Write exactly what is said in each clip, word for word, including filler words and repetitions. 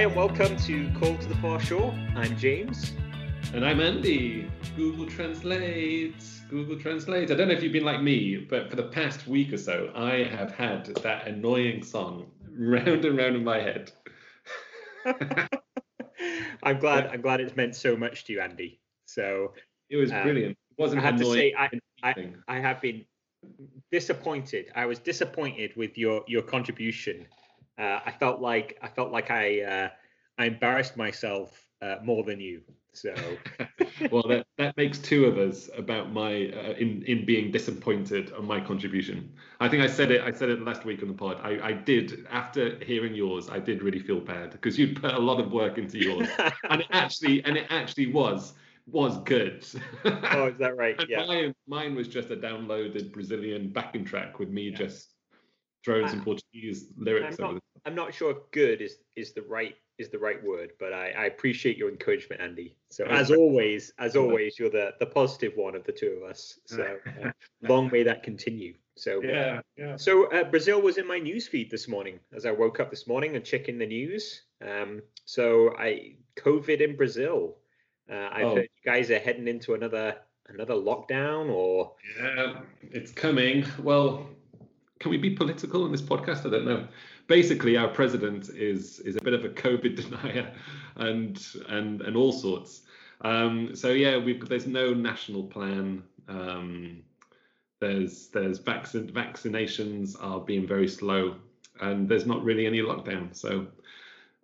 Hi and welcome to Call to the Far Shore. I'm James. And I'm Andy. Google Translate. Google Translate. I don't know if you've been like me, but for the past week or so, I have had that annoying song round and round in my head. I'm glad I'm glad it's meant so much to you, Andy. So it was um, brilliant. It wasn't I have annoying. To say, I, I, I have been disappointed. I was disappointed with your, your contribution. Uh, I felt like I felt like I uh, I embarrassed myself uh, more than you. So well, that, that makes two of us about my uh, in in being disappointed on my contribution. I think I said it. I said it last week on the pod. I, I did after hearing yours. I did really feel bad because you put a lot of work into yours, and it actually and it actually was was good. Oh, is that right? Yeah. Mine, mine was just a downloaded Brazilian backing track with me yeah. just throwing some Portuguese lyrics over the. I'm not sure if good is, is the right is the right word, but I, I appreciate your encouragement, Andy. So as always, as always, you're the, the positive one of the two of us. So uh, long may that continue. So yeah, yeah. So uh, Brazil was in my newsfeed this morning as I woke up this morning and checking the news. Um, so I COVID in Brazil. Uh, I've oh. heard you guys are heading into another another lockdown, or yeah, it's coming. Well. Can we be political in this podcast? I don't know. Basically, our president is is a bit of a COVID denier, and and and all sorts. Um, so yeah, we've there's no national plan. Um, there's there's vaccine vaccinations are being very slow, and there's not really any lockdown. So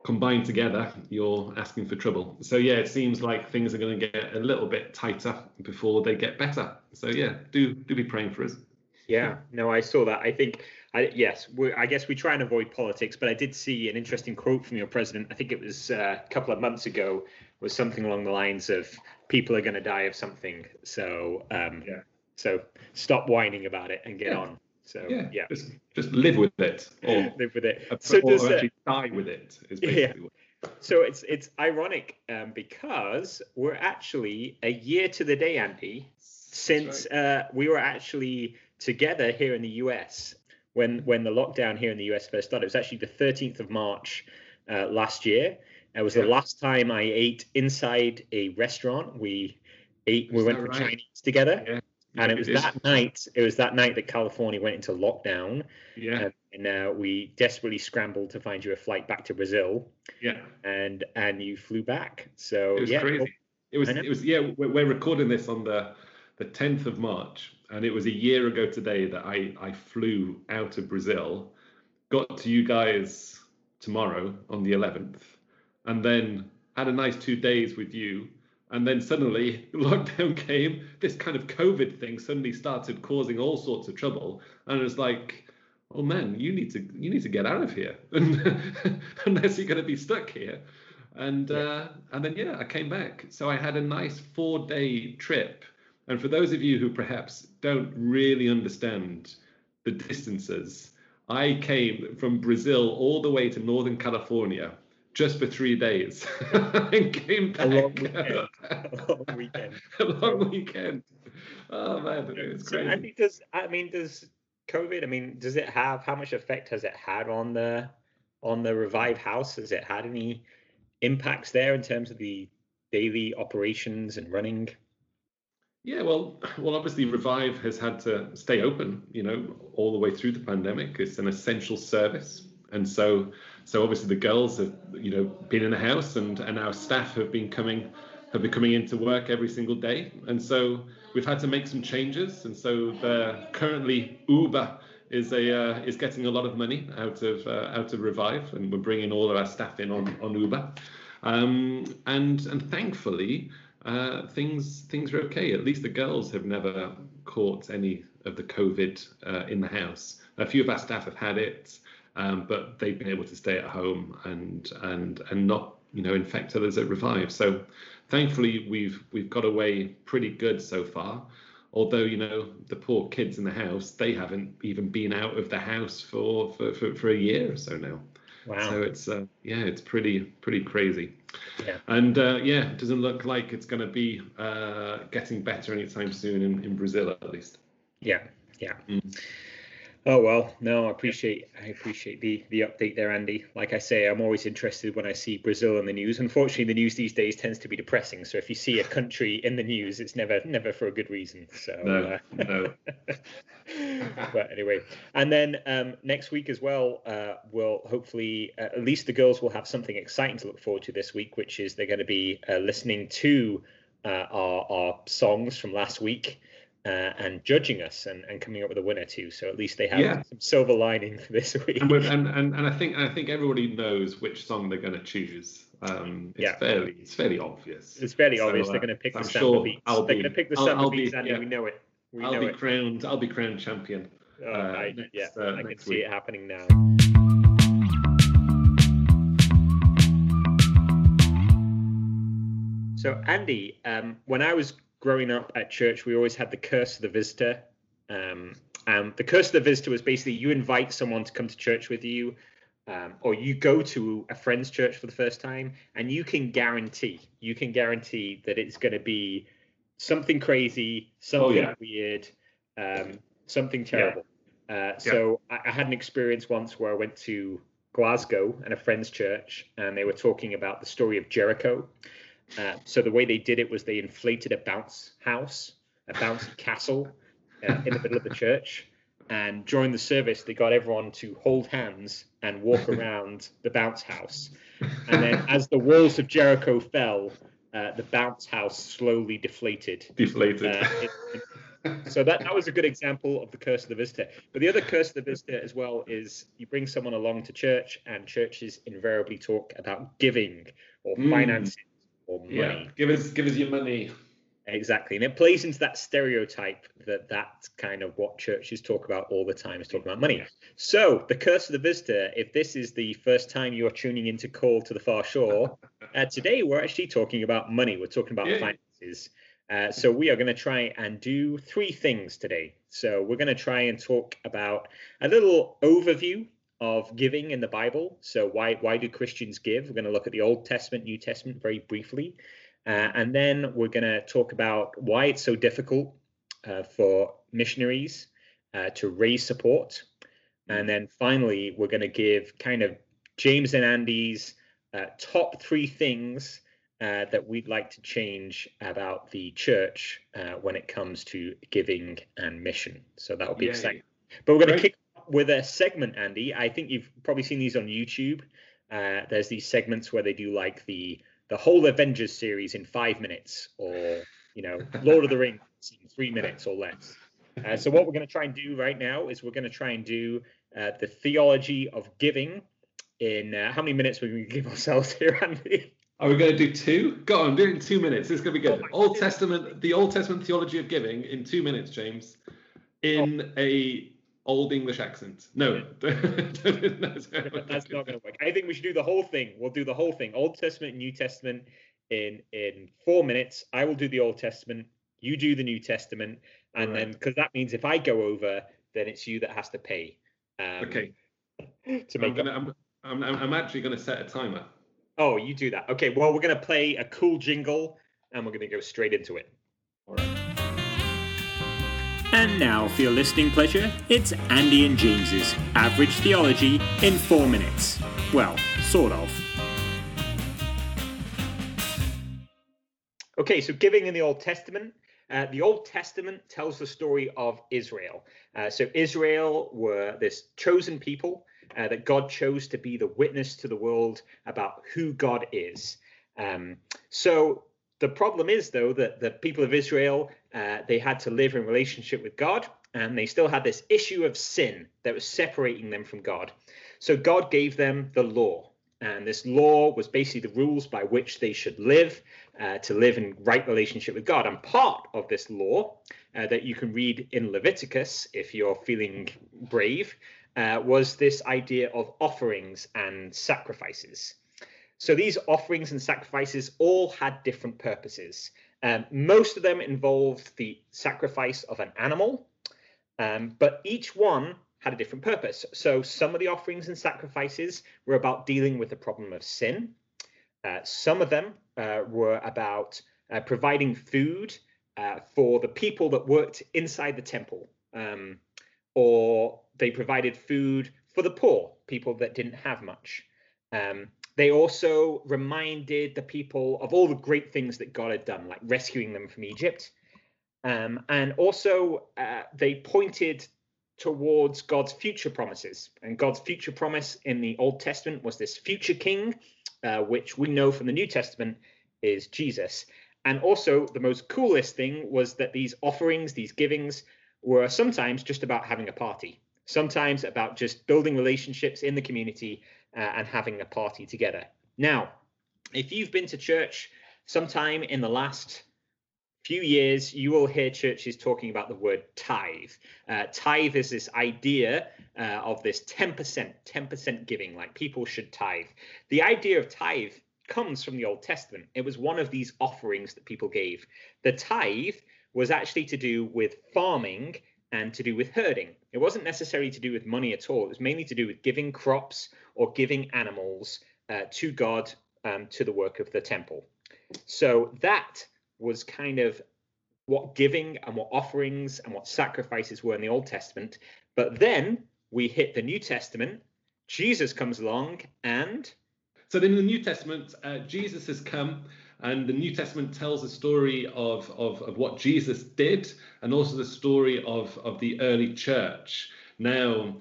combined together, you're asking for trouble. So yeah, it seems like things are going to get a little bit tighter before they get better. So yeah, do do be praying for us. Yeah, no, I saw that. I think, I, yes, we, I guess we try and avoid politics, but I did see an interesting quote from your president. I think it was uh, a couple of months ago, was something along the lines of people are going to die of something. So um, yeah. so stop whining about it and get yeah. on. So yeah, yeah. Just, just live with it. Or live with it. So or does or actually uh, die with it is basically yeah. what. So it's it's ironic um, because we're actually a year to the day, Andy, since uh, we were actually together here in the U S when when the lockdown here in the U S first started. It was actually the thirteenth of March uh, last year. It was yeah. the last time I ate inside a restaurant. We ate. Is we went for right? Chinese together, yeah. and it was it that night. It was that night that California went into lockdown. Yeah, and, and uh, we desperately scrambled to find you a flight back to Brazil. Yeah, and and you flew back. So it was yeah, crazy. It was it was yeah. We're, we're recording this on the the tenth of March. And it was a year ago today that I, I flew out of Brazil, got to you guys tomorrow on the eleventh, and then had a nice two days with you. And then suddenly lockdown came. This kind of COVID thing suddenly started causing all sorts of trouble. And it was like, oh man, you need to you need to get out of here unless you're going to be stuck here. And yeah. uh, and then yeah, I came back. So I had a nice four day trip. And for those of you who perhaps don't really understand the distances, I came from Brazil all the way to Northern California just for three days and came back. A long weekend. A long weekend. A long weekend. Oh man, it's crazy. So, I mean, does I mean does COVID? I mean, does it have how much effect has it had on the on the Revive House? Has it had any impacts there in terms of the daily operations and running? Yeah, well, well, obviously Revive has had to stay open, you know, all the way through the pandemic. It's an essential service. And so so obviously the girls have, you know, been in the house and, and our staff have been coming have been coming into work every single day. And so we've had to make some changes. And so the, currently Uber is a uh, is getting a lot of money out of uh, out of Revive. And we're bringing all of our staff in on, on Uber. Um, and and thankfully, Uh, things things are okay. At least the girls have never caught any of the COVID uh, in the house. A few of our staff have had it, um, but they've been able to stay at home and and and not, you know, infect others at Revive. So thankfully we've we've got away pretty good so far. Although, you know, the poor kids in the house, they haven't even been out of the house for for, for, for a year or so now. Wow. So it's uh, yeah, it's pretty pretty crazy. Yeah. And uh, yeah, it doesn't look like it's going to be uh, getting better anytime soon in, in Brazil, at least. Yeah, yeah. Mm. Oh, well, no, I appreciate I appreciate the, the update there, Andy. Like I say, I'm always interested when I see Brazil in the news. Unfortunately, the news these days tends to be depressing. So if you see a country in the news, it's never never for a good reason. So, no, uh, no. But anyway, and then um, next week as well, uh, we'll hopefully, uh, at least the girls will have something exciting to look forward to this week, which is they're going to be uh, listening to uh, our, our songs from last week. Uh, and judging us and, and coming up with a winner too. So at least they have yeah. some silver lining for this week. And, and, and, and I think and I think everybody knows which song they're going to choose. Um, it's yeah. fairly it's fairly obvious. It's fairly so, obvious. Uh, they're going to pick so the sure beats. I'll they're be, going to pick the I'll, I'll beats, be, and yeah. we know it. We I'll know be it. crowned. I'll be crowned champion. Oh, uh, right. next, yeah, uh, I can see week. it happening now. So Andy, um, when I was growing up at church, we always had the curse of the visitor. Um, and the curse of the visitor was basically you invite someone to come to church with you, um, or you go to a friend's church for the first time, and you can guarantee, you can guarantee that it's going to be something crazy, something oh, yeah. weird, um, something terrible. Yeah. Uh, yeah. So I, I had an experience once where I went to Glasgow and a friend's church, and they were talking about the story of Jericho. Uh, so the way they did it was they inflated a bounce house, a bounce castle uh, in the middle of the church. And during the service, they got everyone to hold hands and walk around the bounce house. And then as the walls of Jericho fell, uh, the bounce house slowly deflated. Deflated. Uh, it, it, so that, that was a good example of the curse of the visitor. But the other curse of the visitor as well is you bring someone along to church, and churches invariably talk about giving or mm. financing. Or money. Yeah, give us give us your money. Exactly, and it plays into that stereotype that that's kind of what churches talk about all the time, is talking about money. So the curse of the visitor, if this is the first time you're tuning into Call to the Far Shore, uh, today we're actually talking about money. We're talking about yeah. finances. Uh, so we are going to try and do three things today. So we're going to try and talk about a little overview of giving in the Bible. So why why do Christians give? We're going to look at the Old Testament, New Testament very briefly. Uh, and then we're going to talk about why it's so difficult uh, for missionaries uh, to raise support. And then finally, we're going to give kind of James and Andy's uh, top three things uh, that we'd like to change about the church uh, when it comes to giving and mission. So that will be Yay. exciting. But we're going Great. to kick with a segment, Andy. I think you've probably seen these on YouTube. Uh, there's these segments where they do like the the whole Avengers series in five minutes, or you know, Lord of the Rings in three minutes or less. Uh, so what we're going to try and do right now is we're going to try and do uh, the theology of giving in uh, how many minutes we're going to give ourselves here, Andy? Are we going to do two? God, I'm doing two minutes. This is going to be good. Oh, Old Testament, the Old Testament theology of giving in two minutes, James, in oh. a Old English accent. No, that's, that's not going to work. I think we should do the whole thing. We'll do the whole thing. Old Testament, New Testament in in four minutes. I will do the Old Testament. You do the New Testament. And right. then, because that means if I go over, then it's you that has to pay. Um, okay. To make I'm, gonna, I'm, I'm, I'm actually going to set a timer. Oh, you do that. Okay, well, we're going to play a cool jingle, and we're going to go straight into it. All right. And now, for your listening pleasure, it's Andy and James's Average Theology in four minutes. Well, sort of. Okay, so giving in the Old Testament. Uh, the Old Testament tells the story of Israel. Uh, so Israel were this chosen people uh, that God chose to be the witness to the world about who God is. Um, so the problem is, though, that the people of Israel, uh, they had to live in relationship with God, and they still had this issue of sin that was separating them from God. So God gave them the law, and this law was basically the rules by which they should live uh, to live in right relationship with God. And part of this law uh, that you can read in Leviticus, if you're feeling brave, uh, was this idea of offerings and sacrifices. So these offerings and sacrifices all had different purposes. Um, most of them involved the sacrifice of an animal, um, but each one had a different purpose. So some of the offerings and sacrifices were about dealing with the problem of sin. Uh, some of them uh, were about uh, providing food uh, for the people that worked inside the temple, um, or they provided food for the poor, people that didn't have much. Um, they also reminded the people of all the great things that God had done, like rescuing them from Egypt. Um, and also uh, they pointed towards God's future promises. And God's future promise in the Old Testament was this future king, uh, which we know from the New Testament is Jesus. And also the most coolest thing was that these offerings, these givings, were sometimes just about having a party, sometimes about just building relationships in the community uh, and having a party together. Now, if you've been to church sometime in the last few years, you will hear churches talking about the word tithe. Uh, tithe is this idea uh, of this ten percent, ten percent giving, like people should tithe. The idea of tithe comes from the Old Testament. It was one of these offerings that people gave. The tithe was actually to do with farming and to do with herding. It wasn't necessarily to do with money at all. It was mainly to do with giving crops or giving animals uh, to God, um, to the work of the temple. So that was kind of what giving and what offerings and what sacrifices were in the Old Testament. But then we hit the New Testament. Jesus comes along and... So then in the New Testament, uh, Jesus has come, and the New Testament tells the story of, of, of what Jesus did, and also the story of, of the early church. Now,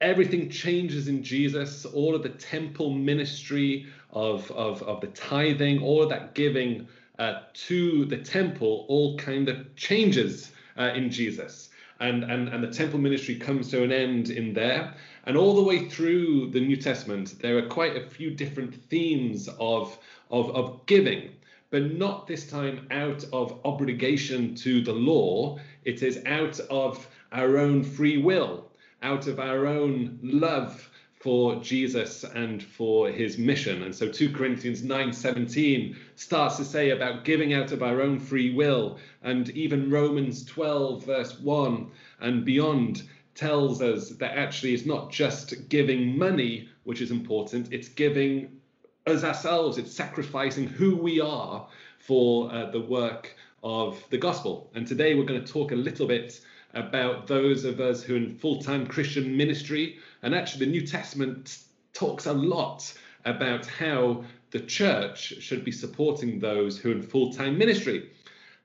everything changes in Jesus. All of the temple ministry of, of, of the tithing, all of that giving uh, to the temple, all kind of changes uh, in Jesus. And, and, and the temple ministry comes to an end in there. And all the way through the New Testament, there are quite a few different themes of, of, of giving, but not this time out of obligation to the law. It is out of our own free will, out of our own love for Jesus and for his mission. And so two Corinthians nine seventeen starts to say about giving out of our own free will, and even Romans twelve verse one and beyond tells us that actually it's not just giving money, which is important, it's giving us ourselves, it's sacrificing who we are for uh, the work of the gospel. And today we're going to talk a little bit about those of us who are in full-time Christian ministry. And actually the New Testament talks a lot about how the church should be supporting those who are in full-time ministry.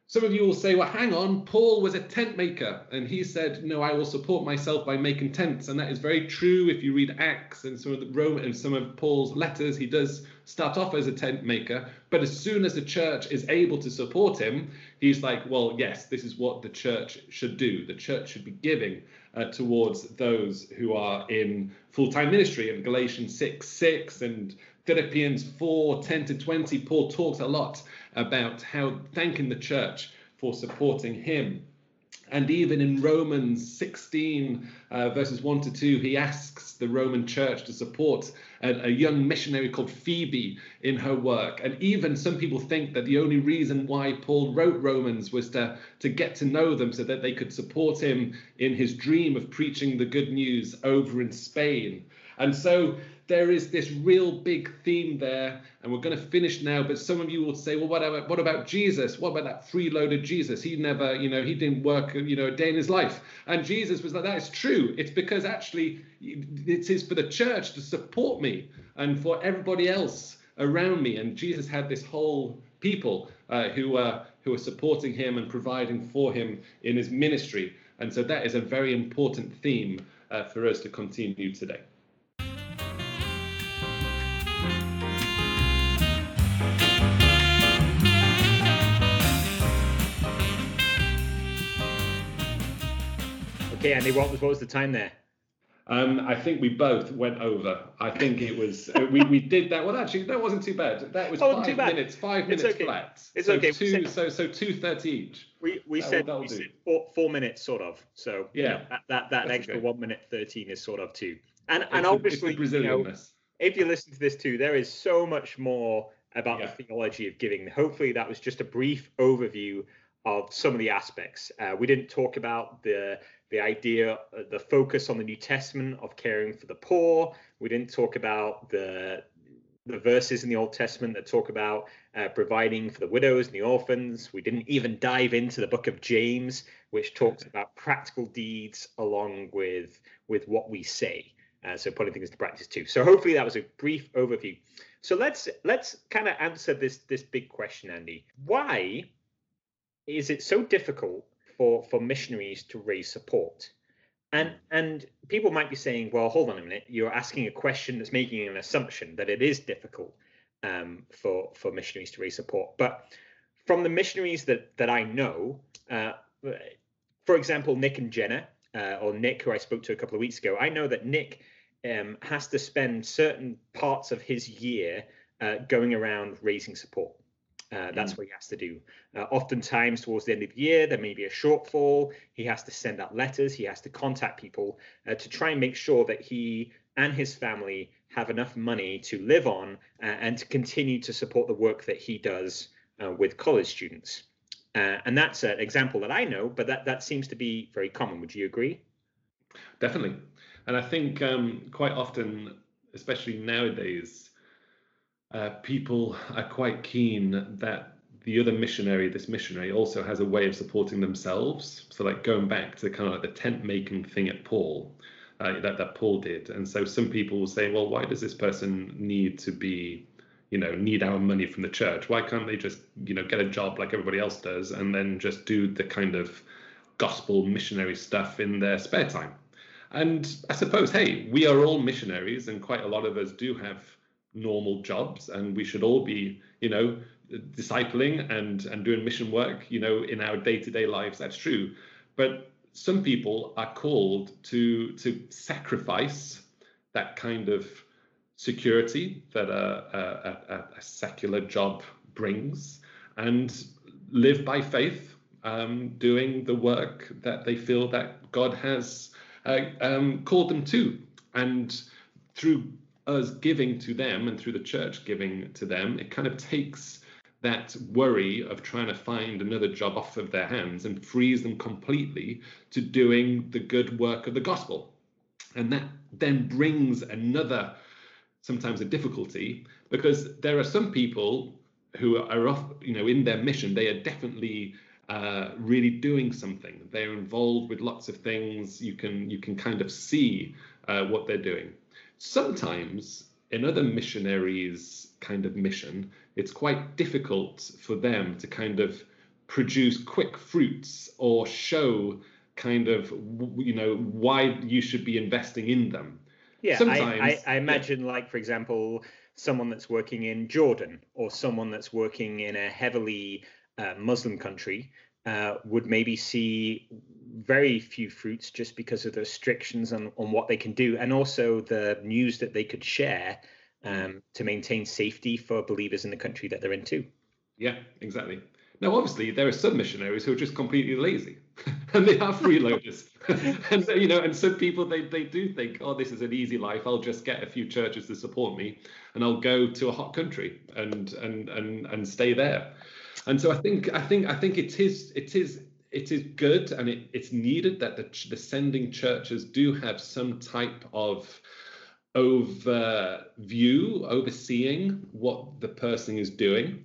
Some of you will say, well, hang on, Paul was a tent maker, and he said, no, I will support myself by making tents. And that is very true. If you read Acts and some of the Roman and some of Paul's letters, he does start off as a tent maker. But as soon as the church is able to support him, he's like, well, yes, this is what the church should do. The church should be giving uh, towards those who are in full-time ministry. And Galatians six six and Philippians four ten to twenty, Paul talks a lot about how thanking the church for supporting him. And even in Romans sixteen, uh, verses one to two, he asks the Roman church to support a, a young missionary called Phoebe in her work. And even some people think that the only reason why Paul wrote Romans was to, to get to know them so that they could support him in his dream of preaching the good news over in Spain. And so there is this real big theme there, and we're going to finish now. But some of you will say, well, what about, what about Jesus? What about that freeloader Jesus? He never, you know, he didn't work, you know, a day in his life. And Jesus was like, that is true. It's because actually it is for the church to support me and for everybody else around me. And Jesus had this whole people uh, who were who were supporting him and providing for him in his ministry. And so that is a very important theme uh, for us to continue today. Okay, Andy, what was, what was the time there? Um, I think we both went over. I think it was, we, we did that. Well, actually, that wasn't too bad. That was oh, five minutes, five it's minutes okay. flat. It's so okay. Two, said, so so two thirty each. We we that, said, we said four, four minutes, sort of. So yeah, you know, that, that, that extra okay. one minute thirteen is sort of two. And and it's obviously, the, the you know, if you listen to this too, there is so much more about yeah. the theology of giving. Hopefully that was just a brief overview of some of the aspects. Uh, we didn't talk about the... the idea, the focus on the New Testament of caring for the poor. We didn't talk about the the verses in the Old Testament that talk about uh, providing for the widows and the orphans. We didn't even dive into the book of James, which talks about practical deeds along with with what we say. Uh, so putting things into practice too. So hopefully that was a brief overview. So let's let's kind of answer this this big question, Andy. Why is it so difficult for for missionaries to raise support? And and people might be saying, well, hold on a minute, you're asking a question that's making an assumption that it is difficult um, for for missionaries to raise support. But from the missionaries that that I know, uh, for example, Nick and Jenna, uh, or Nick, who I spoke to a couple of weeks ago, I know that Nick um, has to spend certain parts of his year uh, going around raising support. Uh, that's mm. what he has to do. Uh, oftentimes towards the end of the year, there may be a shortfall. He has to send out letters. He has to contact people uh, to try and make sure that he and his family have enough money to live on uh, and to continue to support the work that he does uh, with college students. Uh, and that's an example that I know, but that, that seems to be very common. Would you agree? Definitely. And I think um, quite often, especially nowadays, Uh, people are quite keen that the other missionary, this missionary, also has a way of supporting themselves. So like going back to kind of like the tent making thing at Paul, uh, that, that Paul did. And so some people will say, well, why does this person need to be, you know, need our money from the church? Why can't they just, you know, get a job like everybody else does and then just do the kind of gospel missionary stuff in their spare time? And I suppose, hey, we are all missionaries and quite a lot of us do have normal jobs, and we should all be, you know, discipling and and doing mission work, you know, in our day-to-day lives. That's true. But some people are called to to sacrifice that kind of security that a a, a, a secular job brings and live by faith, um doing the work that they feel that God has uh, um called them to. And through us giving to them and through the church giving to them, it kind of takes that worry of trying to find another job off of their hands and frees them completely to doing the good work of the gospel. And that then brings another, sometimes a difficulty, because there are some people who are off, you know, in their mission, they are definitely uh, really doing something. They're involved with lots of things. You can, you can kind of see uh, what they're doing. Sometimes in other missionaries' kind of mission, it's quite difficult for them to kind of produce quick fruits or show kind of, you know, why you should be investing in them. Yeah, Sometimes, I, I, I imagine yeah. like, for example, someone that's working in Jordan or someone that's working in a heavily uh, Muslim country uh, would maybe see very few fruits just because of the restrictions on, on what they can do, and also the news that they could share um, to maintain safety for believers in the country that they're in too. Yeah, exactly. Now, obviously, there are some missionaries who are just completely lazy and they are freeloaders. and, you know, and some people, they, they do think, oh, this is an easy life. I'll just get a few churches to support me and I'll go to a hot country and and and, and stay there. And so I think I think I think it is it is It is good, and it, it's needed that the, the sending churches do have some type of overview, overseeing what the person is doing,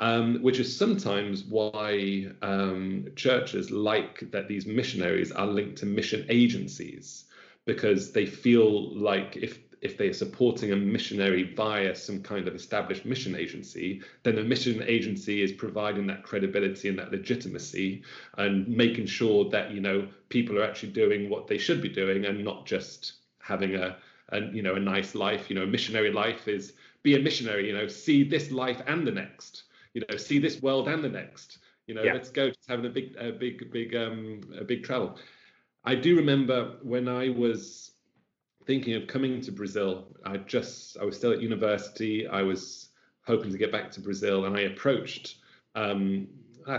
um, which is sometimes why um, churches like that these missionaries are linked to mission agencies, because they feel like if if they are supporting a missionary via some kind of established mission agency, then the mission agency is providing that credibility and that legitimacy and making sure that, you know, people are actually doing what they should be doing and not just having a, a you know, a nice life. You know, missionary life is be a missionary, you know, see this life and the next, you know, see this world and the next, you know, yeah. let's go just having a big, a big, big, um, a big travel. I do remember when I was thinking of coming to Brazil, I just, I was still at university. I was hoping to get back to Brazil, and I approached, um,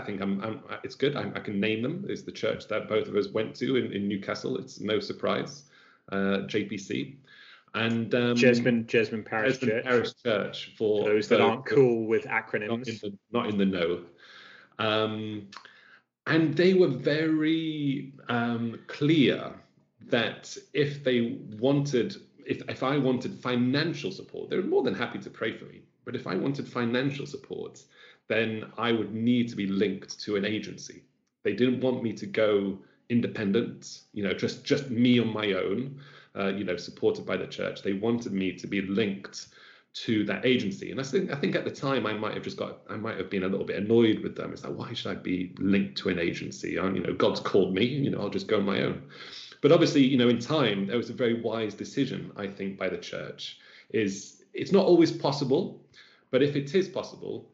I think I'm, I'm it's good. I, I can name them. It's the church that both of us went to in, in Newcastle. It's no surprise, uh, J P C. And um, Jesmond Jesmond Parish Jesmond Church. Parish Church for, for those that aren't cool with acronyms. Not in the, not in the know. Um, and they were very um, clear that if they wanted, if, if I wanted financial support, they were more than happy to pray for me. But if I wanted financial support, then I would need to be linked to an agency. They didn't want me to go independent, you know, just, just me on my own, uh, you know, supported by the church. They wanted me to be linked to that agency. And I think, I think at the time I might have just got, I might have been a little bit annoyed with them. It's like, why should I be linked to an agency? I, you know, God's called me, you know, I'll just go on my own. But obviously, you know, in time, there was a very wise decision, I think, by the church. Is it's not always possible, but if it is possible,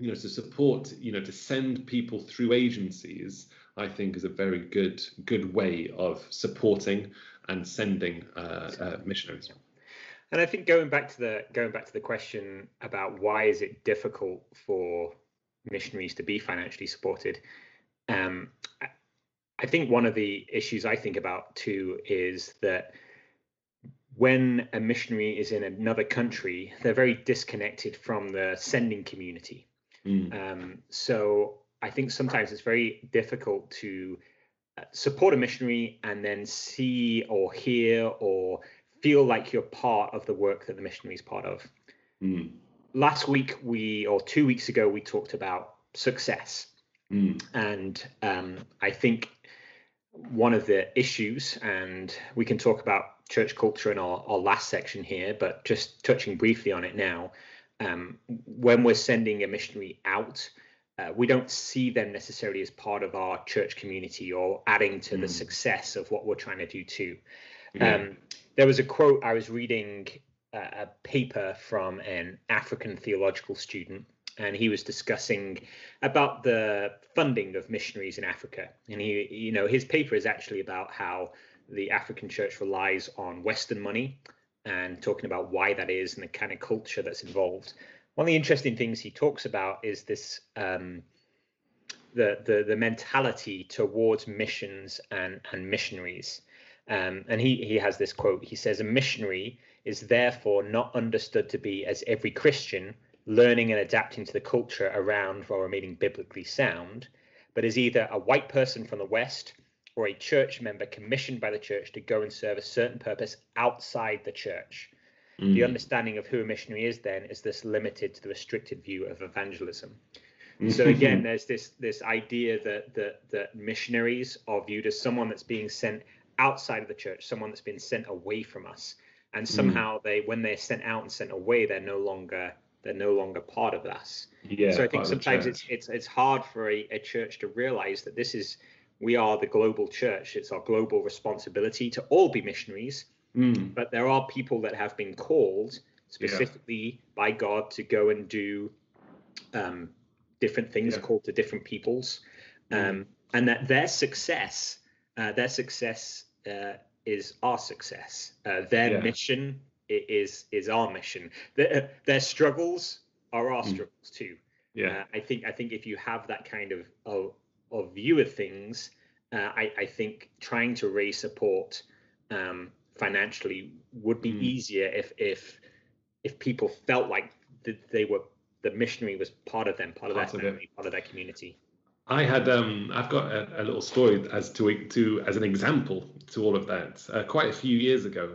you know, to support, you know, to send people through agencies, I think is a very good, good way of supporting and sending uh, uh, missionaries. And I think going back to the going back to the question about why is it difficult for missionaries to be financially supported, um, I think one of the issues I think about too is that when a missionary is in another country, they're very disconnected from the sending community. Mm. Um, so I think sometimes it's very difficult to support a missionary and then see or hear or feel like you're part of the work that the missionary is part of. Mm. Last week, we or two weeks ago, we talked about success. Mm. And um, I think one of the issues, and we can talk about church culture in our, our last section here, but just touching briefly on it now, um, when we're sending a missionary out, uh, we don't see them necessarily as part of our church community or adding to mm. the success of what we're trying to do too. Yeah. Um, there was a quote I was reading, uh, a paper from an African theological student, and he was discussing about the funding of missionaries in Africa. And he, you know, his paper is actually about how the African church relies on Western money and talking about why that is and the kind of culture that's involved. One of the interesting things he talks about is this, um, the, the, the mentality towards missions and, and missionaries. Um, and he, he has this quote. He says, "A missionary is therefore not understood to be as every Christian learning and adapting to the culture around while remaining biblically sound, but is either a white person from the West or a church member commissioned by the church to go and serve a certain purpose outside the church. Mm. The understanding of who a missionary is then is this limited to the restricted view of evangelism." So again, there's this this idea that, that that missionaries are viewed as someone that's being sent outside of the church, someone that's been sent away from us, and somehow mm. they, when they're sent out and sent away, they're no longer they're no longer part of us. Yeah, so I think sometimes it's it's it's hard for a, a church to realize that this is, we are the global church. It's our global responsibility to all be missionaries. Mm. But there are people that have been called specifically yeah. by God to go and do um, different things yeah. called to different peoples, mm. um, and that their success, uh, their success uh, is our success. Uh, their yeah. mission. It is is our mission. Their, their struggles are our struggles too. Yeah, uh, I think I think if you have that kind of of, of view of things, uh, I I think trying to raise support um, financially would be mm. easier if if if people felt like that they were, the missionary was part of them, part of part their of family, it. part of their community. I had um, I've got a, a little story as to to as an example to all of that. Uh, quite a few years ago.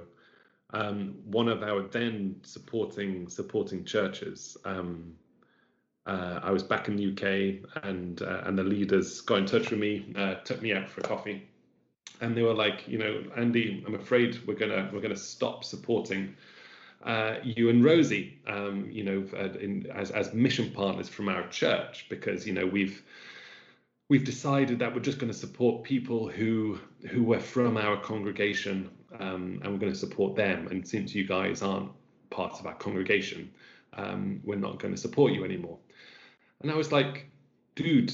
Um, one of our then supporting supporting churches. Um, uh, I was back in the U K, and uh, and the leaders got in touch with me, uh, took me out for a coffee, and they were like, you know, "Andy, I'm afraid we're gonna we're gonna stop supporting uh, you and Rosie, um, you know, in, as as mission partners from our church, because you know we've." We've decided that we're just going to support people who who were from our congregation, um, and we're going to support them. And since you guys aren't part of our congregation, um, we're not going to support you anymore. And I was like, dude,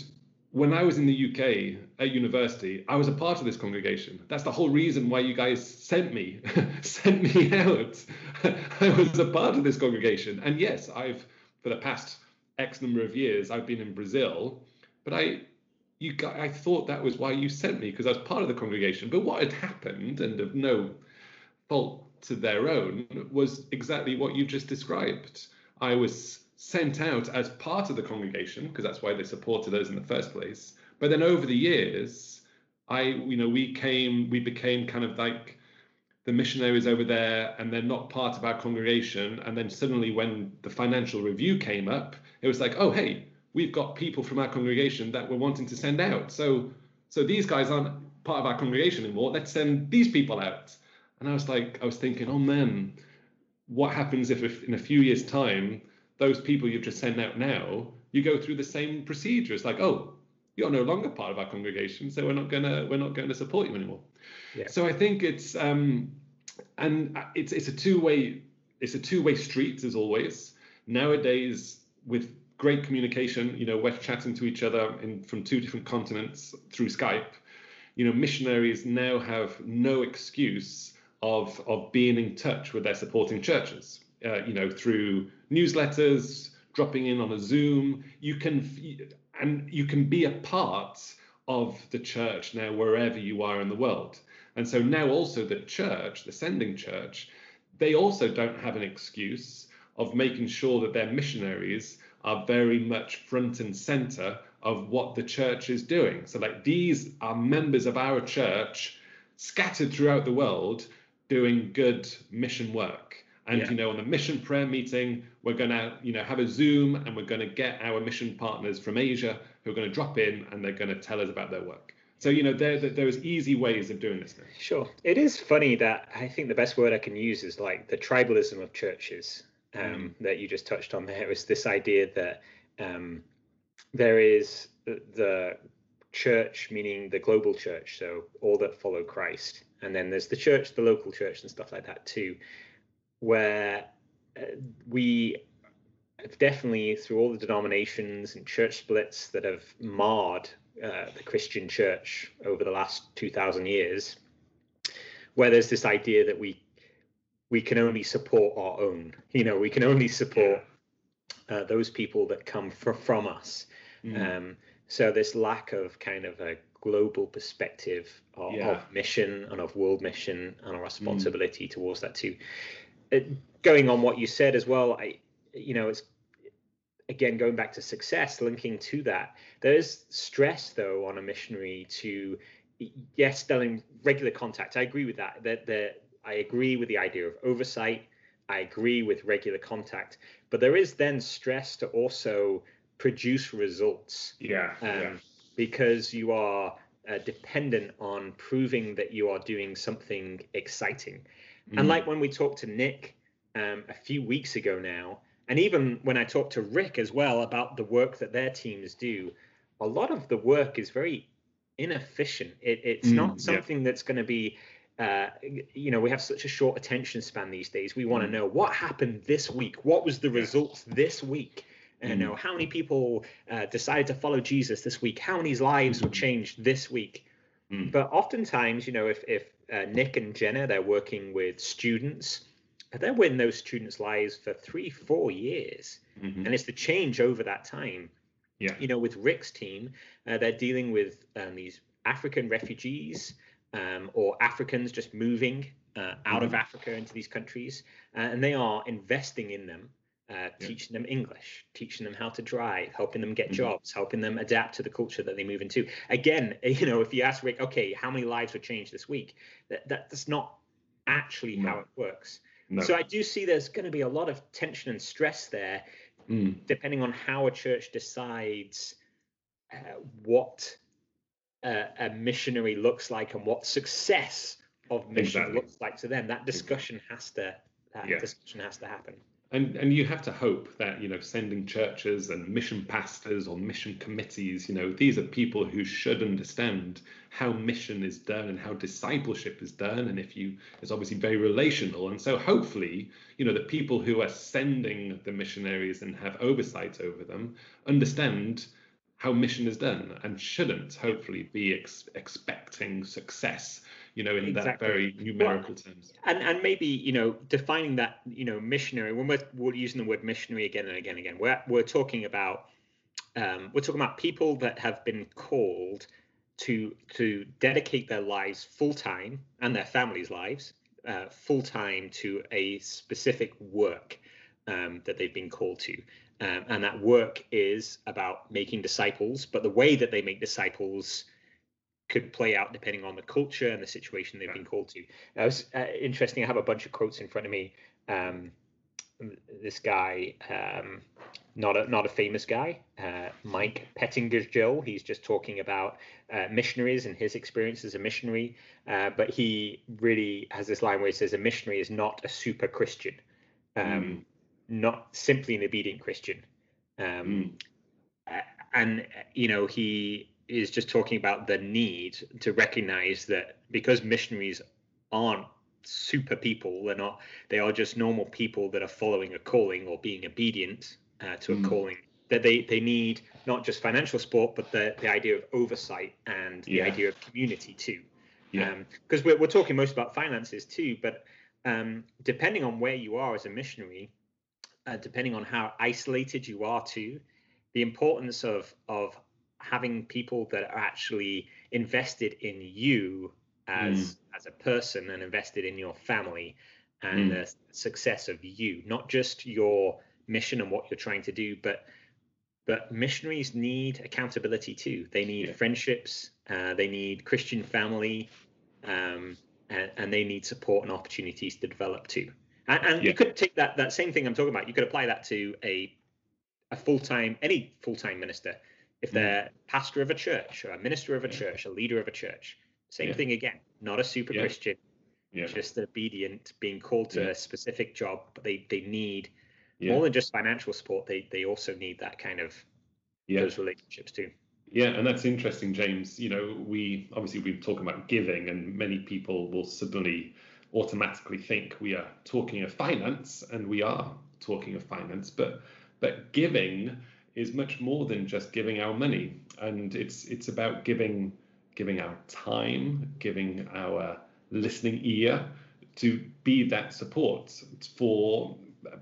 when I was in the U K at university, I was a part of this congregation. That's the whole reason why you guys sent me, sent me out. I was a part of this congregation. And yes, I've, for the past X number of years, I've been in Brazil, but I... You got, I thought that was why you sent me, because I was part of the congregation. But what had happened, and of no fault to their own, was exactly what you just described. I was sent out as part of the congregation, because that's why they supported us in the first place. But then over the years, I, you know, we came, we became kind of like the missionaries over there, and they're not part of our congregation. And then suddenly when the financial review came up, it was like, oh, hey, we've got people from our congregation that we're wanting to send out. So so these guys aren't part of our congregation anymore. Let's send these people out. And I was like, I was thinking, oh, man, what happens if, if in a few years' time, those people you've just sent out now, you go through the same procedure. It's like, oh, you're no longer part of our congregation, so we're not gonna we're not going to support you anymore. Yeah. So I think it's um, and it's it's a two way it's a two way street as always. Nowadays, with great communication, you know, we're chatting to each other in from two different continents through Skype. You know, missionaries now have no excuse of of being in touch with their supporting churches. Uh, you know, through newsletters, dropping in on a Zoom, you can and you can be a part of the church now wherever you are in the world. And so now also the church, the sending church, they also don't have an excuse of making sure that their missionaries are very much front and center of what the church is doing. So like these are members of our church scattered throughout the world doing good mission work. And, yeah. you know, on the mission prayer meeting, we're going to, you know, have a Zoom and we're going to get our mission partners from Asia who are going to drop in and they're going to tell us about their work. So, you know, there, there is easy ways of doing this now. Sure. It is funny that I think the best word I can use is like the tribalism of churches um, mm. that you just touched on there. It's this idea that um, there is the church, meaning the global church. So all that follow Christ. And then there's the church, the local church and stuff like that, too. Where uh, we have definitely, through all the denominations and church splits that have marred uh, the Christian church over the last two thousand years, where there's this idea that we we can only support our own, you know, we can only support uh, those people that come fr- from us. Mm. Um, so this lack of kind of a global perspective of, yeah. of mission and of world mission and our responsibility mm. towards that too. Going on what you said as well, I, you know, it's again going back to success, linking to that. There is stress though on a missionary to, yes, telling regular contact. I agree with that. That that I agree with the idea of oversight. I agree with regular contact, but there is then stress to also produce results. Yeah. Um, yeah. Because you are uh, dependent on proving that you are doing something exciting. And like when we talked to Nick um, a few weeks ago now, and even when I talked to Rick as well about the work that their teams do, a lot of the work is very inefficient. It, it's mm, not something yeah. that's going to be, uh, you know, we have such a short attention span these days. We want to mm. know what happened this week. What was the results this week? Mm. You know, how many people uh, decided to follow Jesus this week? How many lives mm. were changed this week? Mm. But oftentimes, you know, if, if uh, Nick and Jenna, they're working with students, they're in those students' lives for three, four years. Mm-hmm. And it's the change over that time. Yeah. You know, with Rick's team, uh, they're dealing with um, these African refugees um, or Africans just moving uh, out mm-hmm. of Africa into these countries. Uh, and they are investing in them, uh, teaching yeah. them English, teaching them how to drive, helping them get mm-hmm. jobs, helping them adapt to the culture that they move into. Again, you know, if you ask Rick, okay, how many lives were changed this week? That, that that's not actually no. how it works. No. So I do see there's going to be a lot of tension and stress there, mm. depending on how a church decides uh, what uh, a missionary looks like and what success of mission exactly. looks like to them. That discussion exactly. has to that yeah. discussion has to happen. And and you have to hope that, you know, sending churches and mission pastors or mission committees, you know, these are people who should understand how mission is done and how discipleship is done. And if you, it's obviously very relational. And so hopefully, you know, the people who are sending the missionaries and have oversight over them understand how mission is done and shouldn't hopefully be ex- expecting success, you know, in exactly. that very numerical well, terms. And and maybe, you know, defining that, you know, missionary, when we're, we're using the word missionary again and again and again, we're, we're talking about, um, we're talking about people that have been called to, to dedicate their lives full time and their families' lives uh, full time to a specific work um, that they've been called to. Um, and that work is about making disciples, but the way that they make disciples could play out depending on the culture and the situation they've been called to. Now, it's uh, interesting. I have a bunch of quotes in front of me. Um, this guy, um, not a not a famous guy, uh, Mike Pettingill. He's just talking about uh, missionaries and his experience as a missionary. Uh, but he really has this line where he says a missionary is not a super Christian, um, mm. not simply an obedient Christian. Um, mm. And, you know, he is just talking about the need to recognize that because missionaries aren't super people, they're not, they are just normal people that are following a calling or being obedient uh, to mm. a calling, that they, they need not just financial support, but the, the idea of oversight and the yeah. idea of community too. Yeah. Um, 'cause we're, we're talking most about finances too, but um, depending on where you are as a missionary, uh, depending on how isolated you are too, the importance of, of, having people that are actually invested in you as mm. as a person and invested in your family and mm. the success of you, not just your mission and what you're trying to do, but but missionaries need accountability too. They need yeah. friendships, uh, they need Christian family, um, and, and they need support and opportunities to develop too. And, and yeah. you could take that that same thing I'm talking about. You could apply that to a a full-time, any full-time minister. If they're mm. pastor of a church or a minister of a yeah. church, a leader of a church, same yeah. thing again, not a super yeah. Christian, yeah. just obedient, being called to yeah. a specific job, but they, they need yeah. more than just financial support. They they also need that kind of yeah. those relationships too. Yeah. And that's interesting, James. You know, we obviously we've talked about giving, and many people will suddenly automatically think we are talking of finance, and we are talking of finance, but but giving is much more than just giving our money, and it's it's about giving giving our time, giving our listening ear to be that support for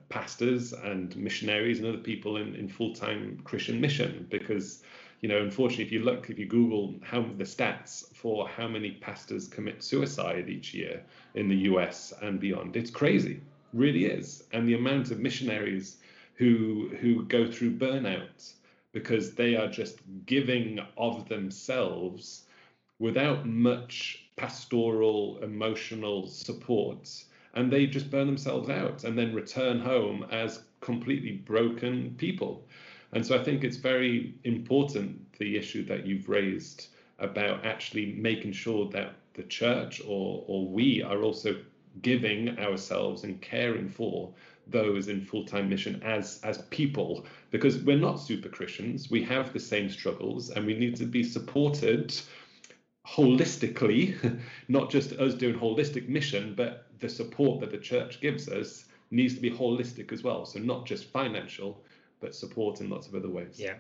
pastors and missionaries and other people in, in full-time Christian mission. Because, you know, unfortunately, if you look, if you Google how the stats for how many pastors commit suicide each year in the U S and beyond, it's crazy, really is. And the amount of missionaries who who go through burnout because they are just giving of themselves without much pastoral, emotional support, and they just burn themselves out and then return home as completely broken people. And so I think it's very important, the issue that you've raised about actually making sure that the church or or we are also giving ourselves and caring for those in full-time mission as as people, because we're not super Christians. We have the same struggles, and we need to be supported holistically, not just us doing holistic mission, but the support that the church gives us needs to be holistic as well. So not just financial, but support in lots of other ways. Yeah.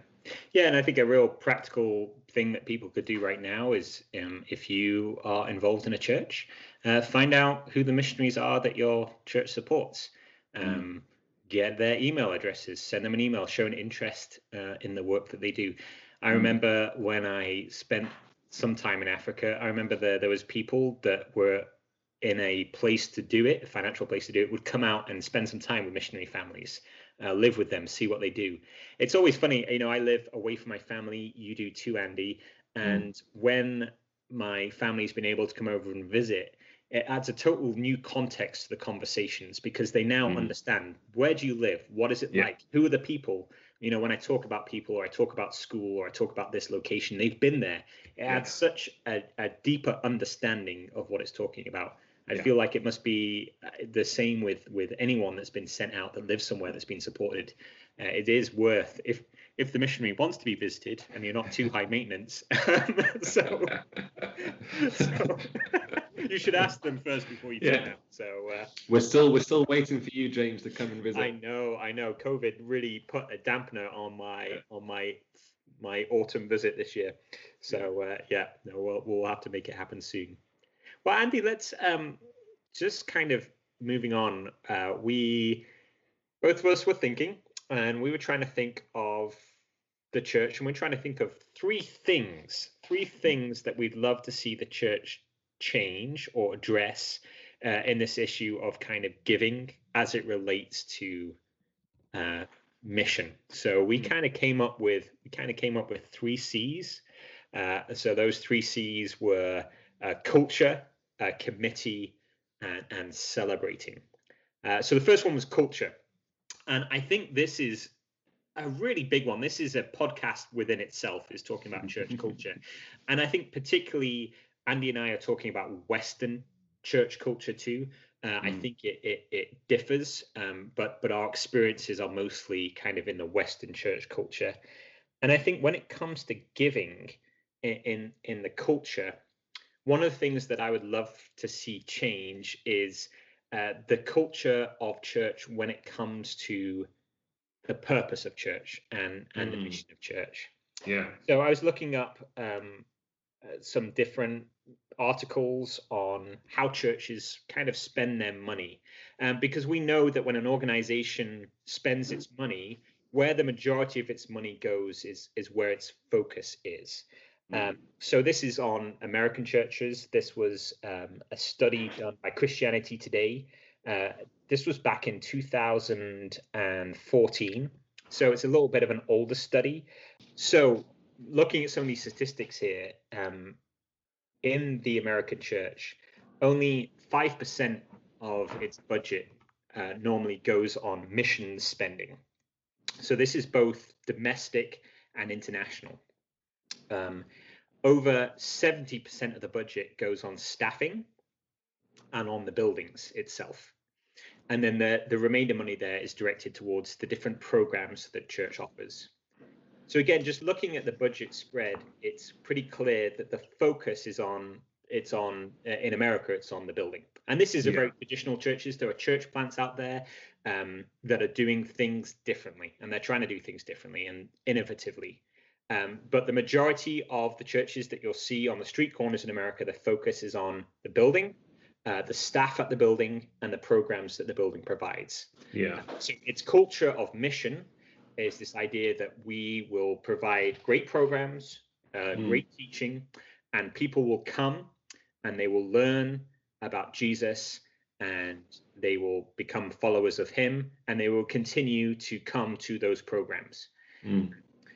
Yeah. And I think a real practical thing that people could do right now is um, if you are involved in a church, uh, find out who the missionaries are that your church supports. Um, get their email addresses, send them an email, show an interest uh, in the work that they do. I remember when I spent some time in Africa, I remember there there was people that were in a place to do it, a financial place to do it, would come out and spend some time with missionary families, uh, live with them, see what they do. It's always funny, you know, I live away from my family, you do too, Andy. And mm. when my family's been able to come over and visit, it adds a total new context to the conversations, because they now mm. understand, where do you live? What is it yeah. like? Who are the people? You know, when I talk about people, or I talk about school, or I talk about this location, they've been there. It yeah. adds such a, a deeper understanding of what it's talking about. I yeah. feel like it must be the same with with anyone that's been sent out, that lives somewhere that's been supported. Uh, it is worth, if if the missionary wants to be visited and you're not too high maintenance, so, so you should ask them first before you turn yeah. out. So uh, we're still we're still waiting for you, James, to come and visit. I know, I know. COVID really put a dampener on my yeah. on my my autumn visit this year. So uh, yeah, no, we'll we'll have to make it happen soon. Well, Andy, let's um, just kind of moving on. Uh, we both of us were thinking, and we were trying to think of the church, and we're trying to think of three things, three things that we'd love to see the church change or address uh, in this issue of kind of giving as it relates to uh, mission. So we kind of came up with we kind of came up with three C's. Uh, so those three C's were uh, culture, uh, committee, and, and celebrating. Uh, so the first one was culture. And I think this is a really big one. This is a podcast within itself, is talking about church culture. And I think particularly Andy and I are talking about Western church culture too. Uh, mm. I think it it, it differs, um, but, but our experiences are mostly kind of in the Western church culture. And I think when it comes to giving in, in, in the culture, one of the things that I would love to see change is uh, the culture of church when it comes to the purpose of church and, and mm. the mission of church. Yeah. So I was looking up um, some different articles on how churches kind of spend their money, um, because we know that when an organization spends its money, where the majority of its money goes is is where its focus is. Um, so this is on American churches. This was um, a study done by Christianity Today. Uh, this was back in two thousand fourteen. So it's a little bit of an older study. So looking at some of these statistics here, um, in the American church, only five percent of its budget uh, normally goes on missions spending. So this is both domestic and international. Um, over seventy percent of the budget goes on staffing and on the buildings itself. And then the, the remainder money there is directed towards the different programs that church offers. So again, just looking at the budget spread, it's pretty clear that the focus is on, it's on, uh, in America, it's on the building. And this is a yeah. very traditional churches. There are church plants out there um, that are doing things differently, and they're trying to do things differently and innovatively. Um, but the majority of the churches that you'll see on the street corners in America, the focus is on the building, uh, the staff at the building, and the programs that the building provides. Yeah. So it's culture of mission is this idea that we will provide great programs, uh, mm. great teaching, and people will come and they will learn about Jesus and they will become followers of him and they will continue to come to those programs. Mm.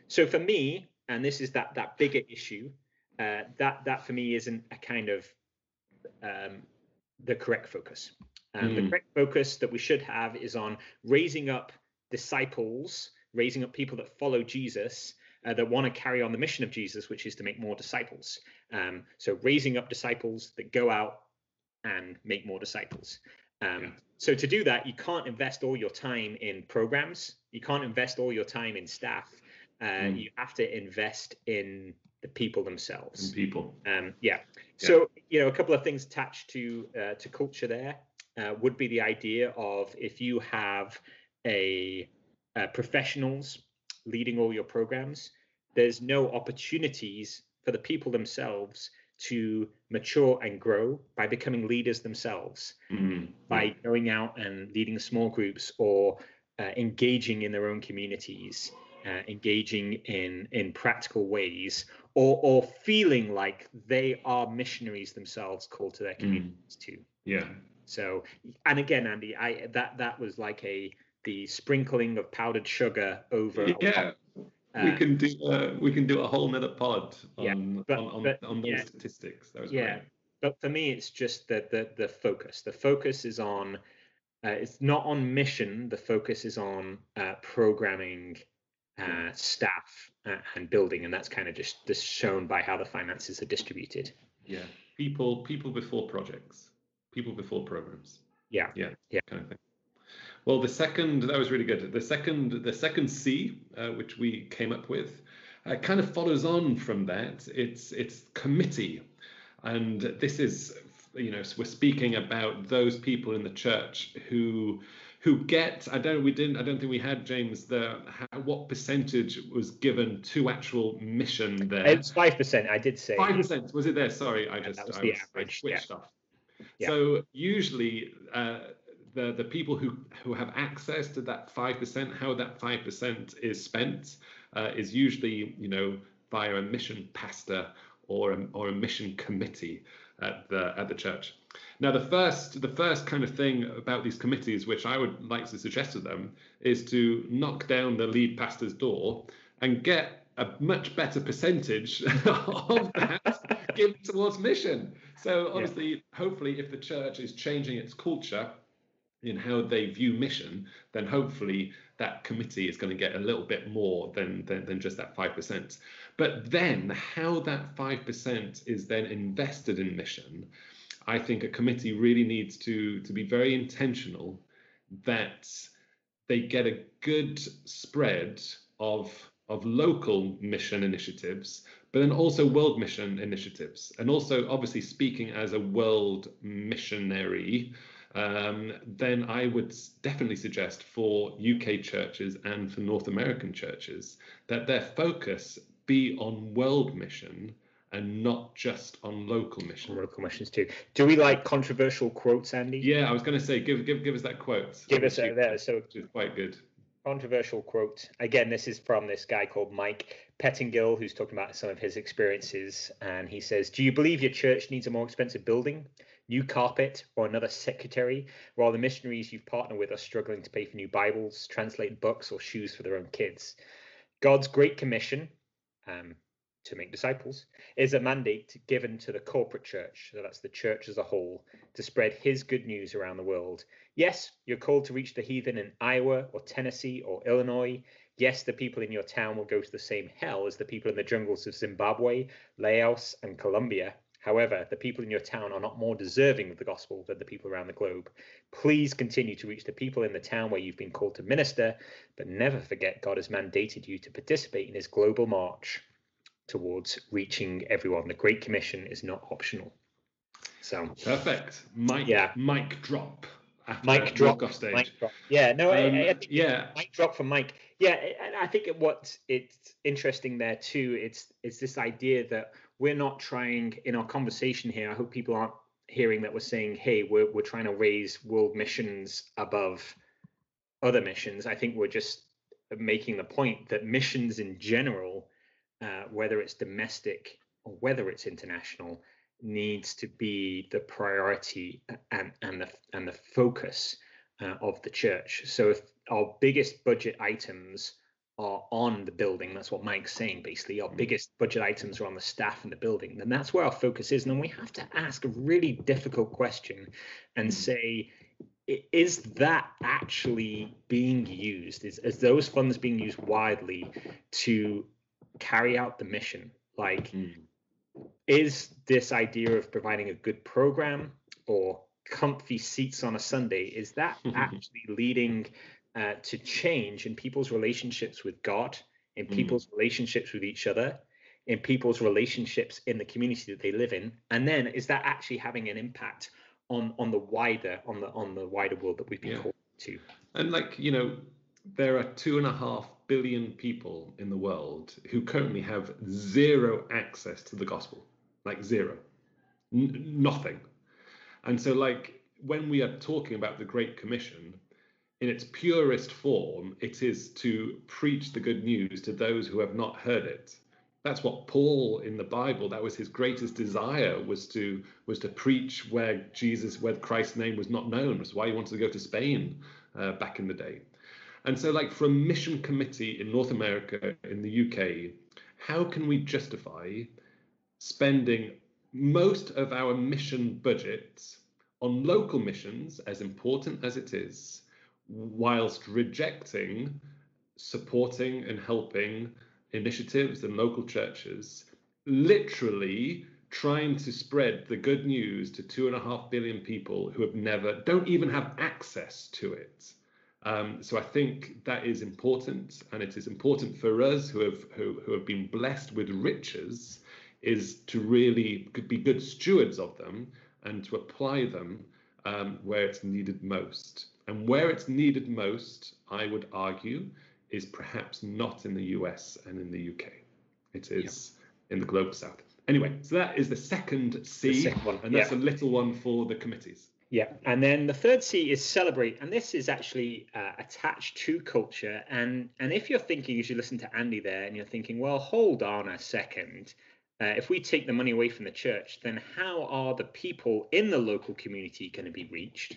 So for me, and this is that that bigger issue, uh, that that for me isn't a kind of um, the correct focus. Um, mm. The correct focus that we should have is on raising up disciples, raising up people that follow Jesus, uh, that want to carry on the mission of Jesus, which is to make more disciples. Um, so raising up disciples that go out and make more disciples. Um, yeah. So to do that, you can't invest all your time in programs. You can't invest all your time in staff. Uh, mm. You have to invest in the people themselves. In people. Um, yeah. yeah. So, you know, a couple of things attached to uh, to culture there uh, would be the idea of if you have a uh, professionals leading all your programs, there's no opportunities for the people themselves to mature and grow by becoming leaders themselves, mm. by mm. going out and leading small groups or uh, engaging in their own communities. Uh, engaging in in practical ways, or or feeling like they are missionaries themselves, called to their communities mm. too. Yeah. So, and again, Andy, I that that was like a the sprinkling of powdered sugar over. Yeah, uh, we can do uh, we can do a whole nother pod on yeah, but, on, on, but, on those yeah. statistics. That was yeah, great. But for me, it's just that the the focus. The focus is on. Uh, it's not on mission. The focus is on uh, programming. Uh, staff uh, and building, and that's kind of just, just shown by how the finances are distributed. Yeah, people, people before projects, people before programs. Yeah, yeah, yeah, kind of thing. Well, the second that was really good. The second, the second C, uh, which we came up with, uh, kind of follows on from that. It's it's committee, and this is, you know, we're speaking about those people in the church who. Who get? I don't. We didn't. I don't think we had, James. The how, what percentage was given to actual mission there? It's five percent. I did say five percent. Was it there? Sorry, I just that was I, the was, average. I switched yeah. off. Yeah. So usually uh, the the people who who have access to that five percent, how that five percent is spent, uh, is usually you know via a mission pastor or a, or a mission committee at the at the church. Now, the first the first kind of thing about these committees, which I would like to suggest to them, is to knock down the lead pastor's door and get a much better percentage of that given towards mission. So obviously, yeah. hopefully, if the church is changing its culture in how they view mission, then hopefully that committee is going to get a little bit more than than, than just that five percent. But then how that five percent is then invested in mission, I think a committee really needs to, to be very intentional that they get a good spread of of local mission initiatives, but then also world mission initiatives. And also, obviously, speaking as a world missionary, um, then I would definitely suggest for U K churches and for North American churches that their focus be on world mission and not just on local mission. Local missions too. Do we like controversial quotes, Andy? Yeah, I was going to say, give give give us that quote. Give us that there. So it's quite good. Controversial quote. Again, this is from this guy called Mike Pettingill, who's talking about some of his experiences. And he says, do you believe your church needs a more expensive building, new carpet, or another secretary, while the missionaries you've partnered with are struggling to pay for new Bibles, translated books, or shoes for their own kids? God's Great Commission, um, to make disciples, is a mandate given to the corporate church, so that's the church as a whole, to spread his good news around the world. Yes, you're called to reach the heathen in Iowa or Tennessee or Illinois. Yes, the people in your town will go to the same hell as the people in the jungles of Zimbabwe, Laos, and Colombia. However, the people in your town are not more deserving of the gospel than the people around the globe. Please continue to reach the people in the town where you've been called to minister, but never forget God has mandated you to participate in his global march towards reaching everyone. The Great Commission is not optional. So perfect. Mike, yeah. Mike drop. Mike drop off stage. Mike drop. Yeah, no, um, I, I think yeah. Mike drop from Mike. Yeah, and I think what it's interesting there too, it's it's this idea that we're not trying in our conversation here. I hope people aren't hearing that we're saying, hey, we're we're trying to raise world missions above other missions. I think we're just making the point that missions in general, Uh, whether it's domestic or whether it's international, needs to be the priority and and the and the focus uh, of the church. So if our biggest budget items are on the building, that's what Mike's saying basically, our biggest budget items are on the staff and the building, then that's where our focus is. And then we have to ask a really difficult question and say, is that actually being used? Is, is those funds being used widely to carry out the mission? Like, mm. is this idea of providing a good program or comfy seats on a Sunday, is that actually leading uh, to change in people's relationships with God, in people's mm. relationships with each other, in people's relationships in the community that they live in? And then is that actually having an impact on on the wider on the on the wider world that we've been yeah. called to? And like, you know, there are two and a half billion people in the world who currently have zero access to the gospel, like zero, N- nothing. And so, like, when we are talking about the Great Commission, in its purest form, it is to preach the good news to those who have not heard it. That's what Paul in the Bible, that was his greatest desire, was to was to preach where Jesus, where Christ's name was not known. That's why he wanted to go to Spain uh, back in the day. And so, like, for a mission committee in North America, in the U K, how can we justify spending most of our mission budget on local missions, as important as it is, whilst rejecting supporting and helping initiatives and local churches, literally trying to spread the good news to two and a half billion people who have never, don't even have access to it? Um, so I think that is important, and it is important for us who have who, who have been blessed with riches, is to really be good stewards of them and to apply them um, where it's needed most. And where it's needed most, I would argue, is perhaps not in the U S and in the U K. It is yeah. in the Global South. Anyway, so that is the second C, the second one. and that's yeah. a little one for the committees. Yeah. And then the third C is celebrate. And this is actually uh, attached to culture. And and if you're thinking, as you listen to Andy there, and you're thinking, well, hold on a second. Uh, if we take the money away from the church, then how are the people in the local community going to be reached?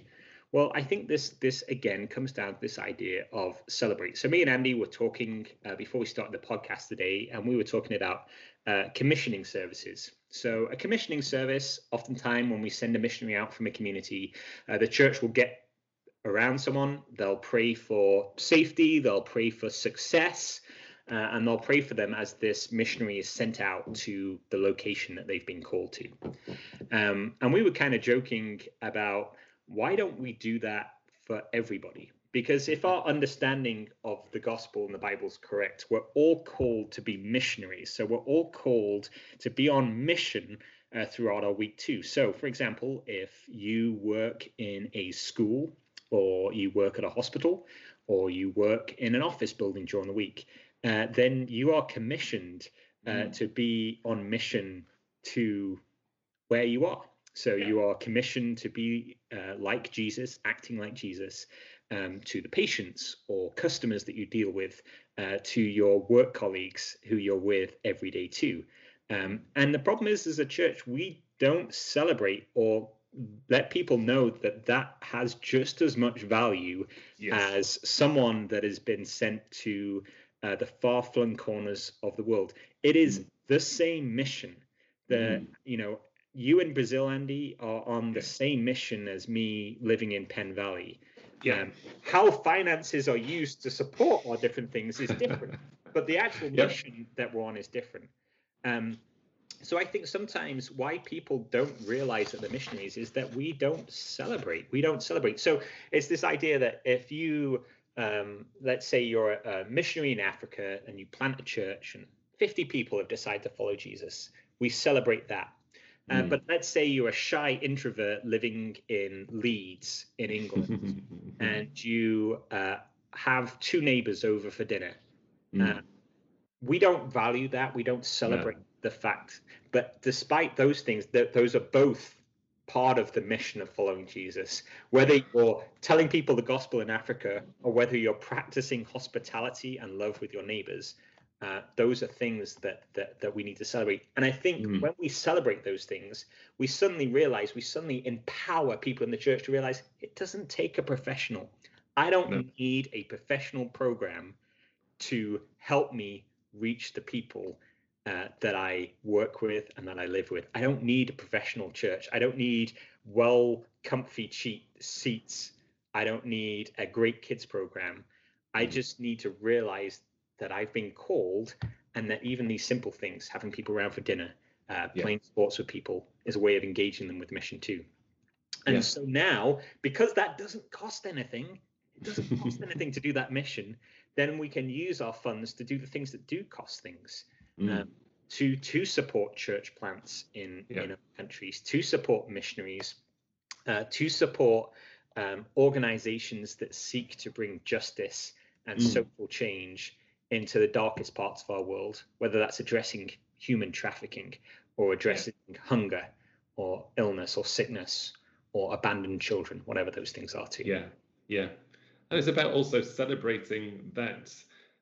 Well, I think this this again comes down to this idea of celebrate. So me and Andy were talking uh, before we started the podcast today, and we were talking about uh, commissioning services. So a commissioning service, oftentimes when we send a missionary out from a community, uh, the church will get around someone, they'll pray for safety, they'll pray for success, uh, and they'll pray for them as this missionary is sent out to the location that they've been called to. Um, and we were kind of joking about, why don't we do that for everybody? Because if our understanding of the gospel and the Bible is correct, we're all called to be missionaries. So we're all called to be on mission uh, throughout our week too. So, for example, if you work in a school or you work at a hospital or you work in an office building during the week, uh, then you are commissioned uh, mm. to be on mission to where you are. So yeah. you are commissioned to be uh, like Jesus, acting like Jesus, um, to the patients or customers that you deal with, uh, to your work colleagues who you're with every day too. Um, and the problem is, as a church, we don't celebrate or let people know that that has just as much value yes. as someone that has been sent to uh, the far-flung corners of the world. It is mm. the same mission that, mm. you know, you in Brazil, Andy, are on the same mission as me living in Penn Valley. Yeah. Um, how finances are used to support our different things is different, but the actual yep. mission that we're on is different. Um, so I think sometimes why people don't realize that they're missionaries is that we don't celebrate. We don't celebrate. So it's this idea that if you, um, let's say you're a, a missionary in Africa and you plant a church and fifty people have decided to follow Jesus, we celebrate that. Uh, mm. But let's say you're a shy introvert living in Leeds in England and you uh, have two neighbours over for dinner. Mm. Uh, we don't value that. We don't celebrate no. the fact. But despite those things, th- those are both part of the mission of following Jesus, whether you're telling people the gospel in Africa or whether you're practicing hospitality and love with your neighbours. Uh, those are things that, that that we need to celebrate. And I think mm. when we celebrate those things, we suddenly realize, we suddenly empower people in the church to realize it doesn't take a professional. I don't no. need a professional program to help me reach the people uh, that I work with and that I live with. I don't need a professional church. I don't need well, comfy, cheap seats. I don't need a great kids program. I mm. just need to realize that I've been called, and that even these simple things, having people around for dinner, uh, playing yeah. sports with people, is a way of engaging them with mission too. And yeah. so now, because that doesn't cost anything, it doesn't cost anything to do that mission, then we can use our funds to do the things that do cost things, mm. um, to to support church plants in, yeah. in other countries, to support missionaries, uh, to support um, organizations that seek to bring justice and mm. social change into the darkest parts of our world, whether that's addressing human trafficking or addressing yeah. hunger or illness or sickness or abandoned children, whatever those things are too. Yeah, yeah. And it's about also celebrating that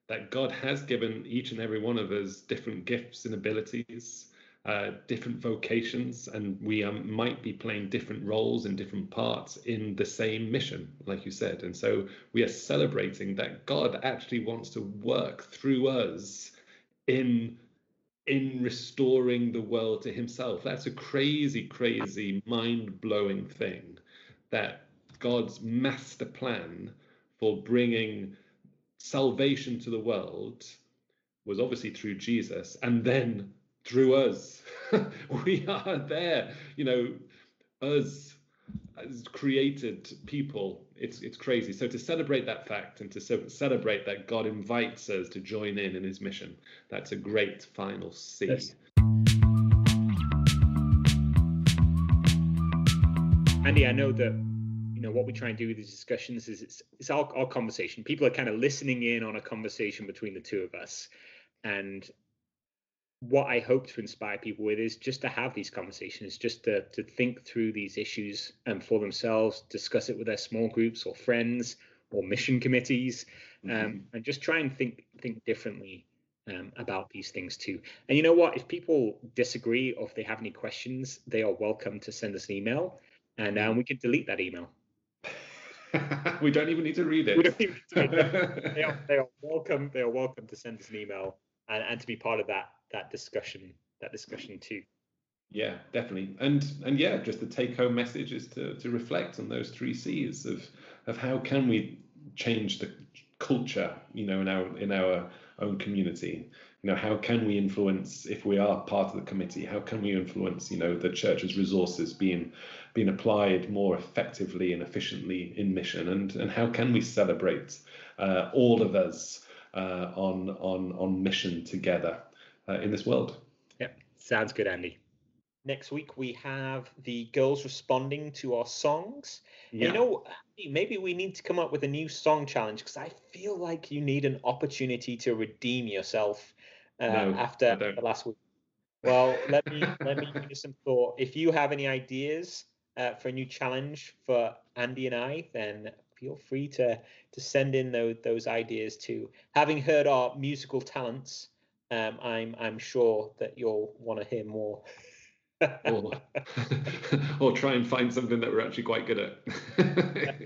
that God has given each and every one of us different gifts and abilities, uh, different vocations, and we um, might be playing different roles and different parts in the same mission, like you said. And so we are celebrating that God actually wants to work through us in in restoring the world to himself. That's a crazy, crazy, mind-blowing thing, that God's master plan for bringing salvation to the world was obviously through Jesus, and then through us. We are there, you know, us as created people. It's it's crazy. So to celebrate that fact and to ce- celebrate that God invites us to join in in his mission, that's a great final C. Yes. Andy, I know that, you know, what we try and do with these discussions is it's, it's our, our conversation. People are kind of listening in on a conversation between the two of us. And what I hope to inspire people with is just to have these conversations, just to, to think through these issues and for themselves, discuss it with their small groups or friends or mission committees, um, mm-hmm. and just try and think think differently um, about these things too. And you know what? If people disagree or if they have any questions, they are welcome to send us an email, and um, we can delete that email. We don't even need to read it. We don't even need to read it. They are, they are welcome. They are welcome to send us an email and, and to be part of that that discussion. That discussion too. Yeah, definitely. And and yeah, just the take-home message is to to reflect on those three C's of of how can we change the culture, you know, in our in our own community. You know, how can we influence, if we are part of the committee, how can we influence, you know, the church's resources being being applied more effectively and efficiently in mission, and and how can we celebrate uh, all of us uh, on on on mission together uh, in this world. Yep, sounds good, Andy. Next week we have the girls responding to our songs. Yeah. You know, maybe we need to come up with a new song challenge, because I feel like you need an opportunity to redeem yourself uh, no, after the last week. Well, let me let me give you some thought. If you have any ideas uh, for a new challenge for Andy and I, then feel free to to send in those those ideas too. Having heard our musical talents, um, I'm I'm sure that you'll want to hear more. or, or try and find something that we're actually quite good at.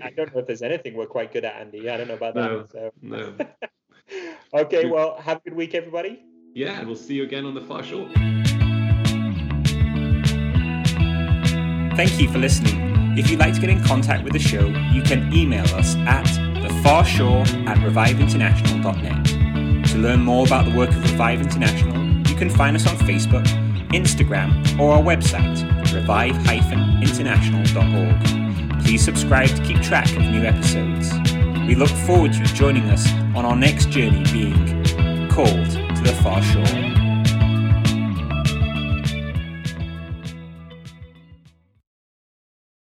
I don't know if there's anything we're quite good at, Andy. I don't know about no, that. So. No. Okay, well, have a good week, everybody. Yeah, and we'll see you again on the Far Shore. Thank you for listening. If you'd like to get in contact with the show, you can email us at thefarshore at revive international dot net. To learn more about the work of Revive International, you can find us on Facebook, Instagram, or our website, revive dash international dot org. Please subscribe to keep track of new episodes. We look forward to you joining us on our next journey, being called to the far shore.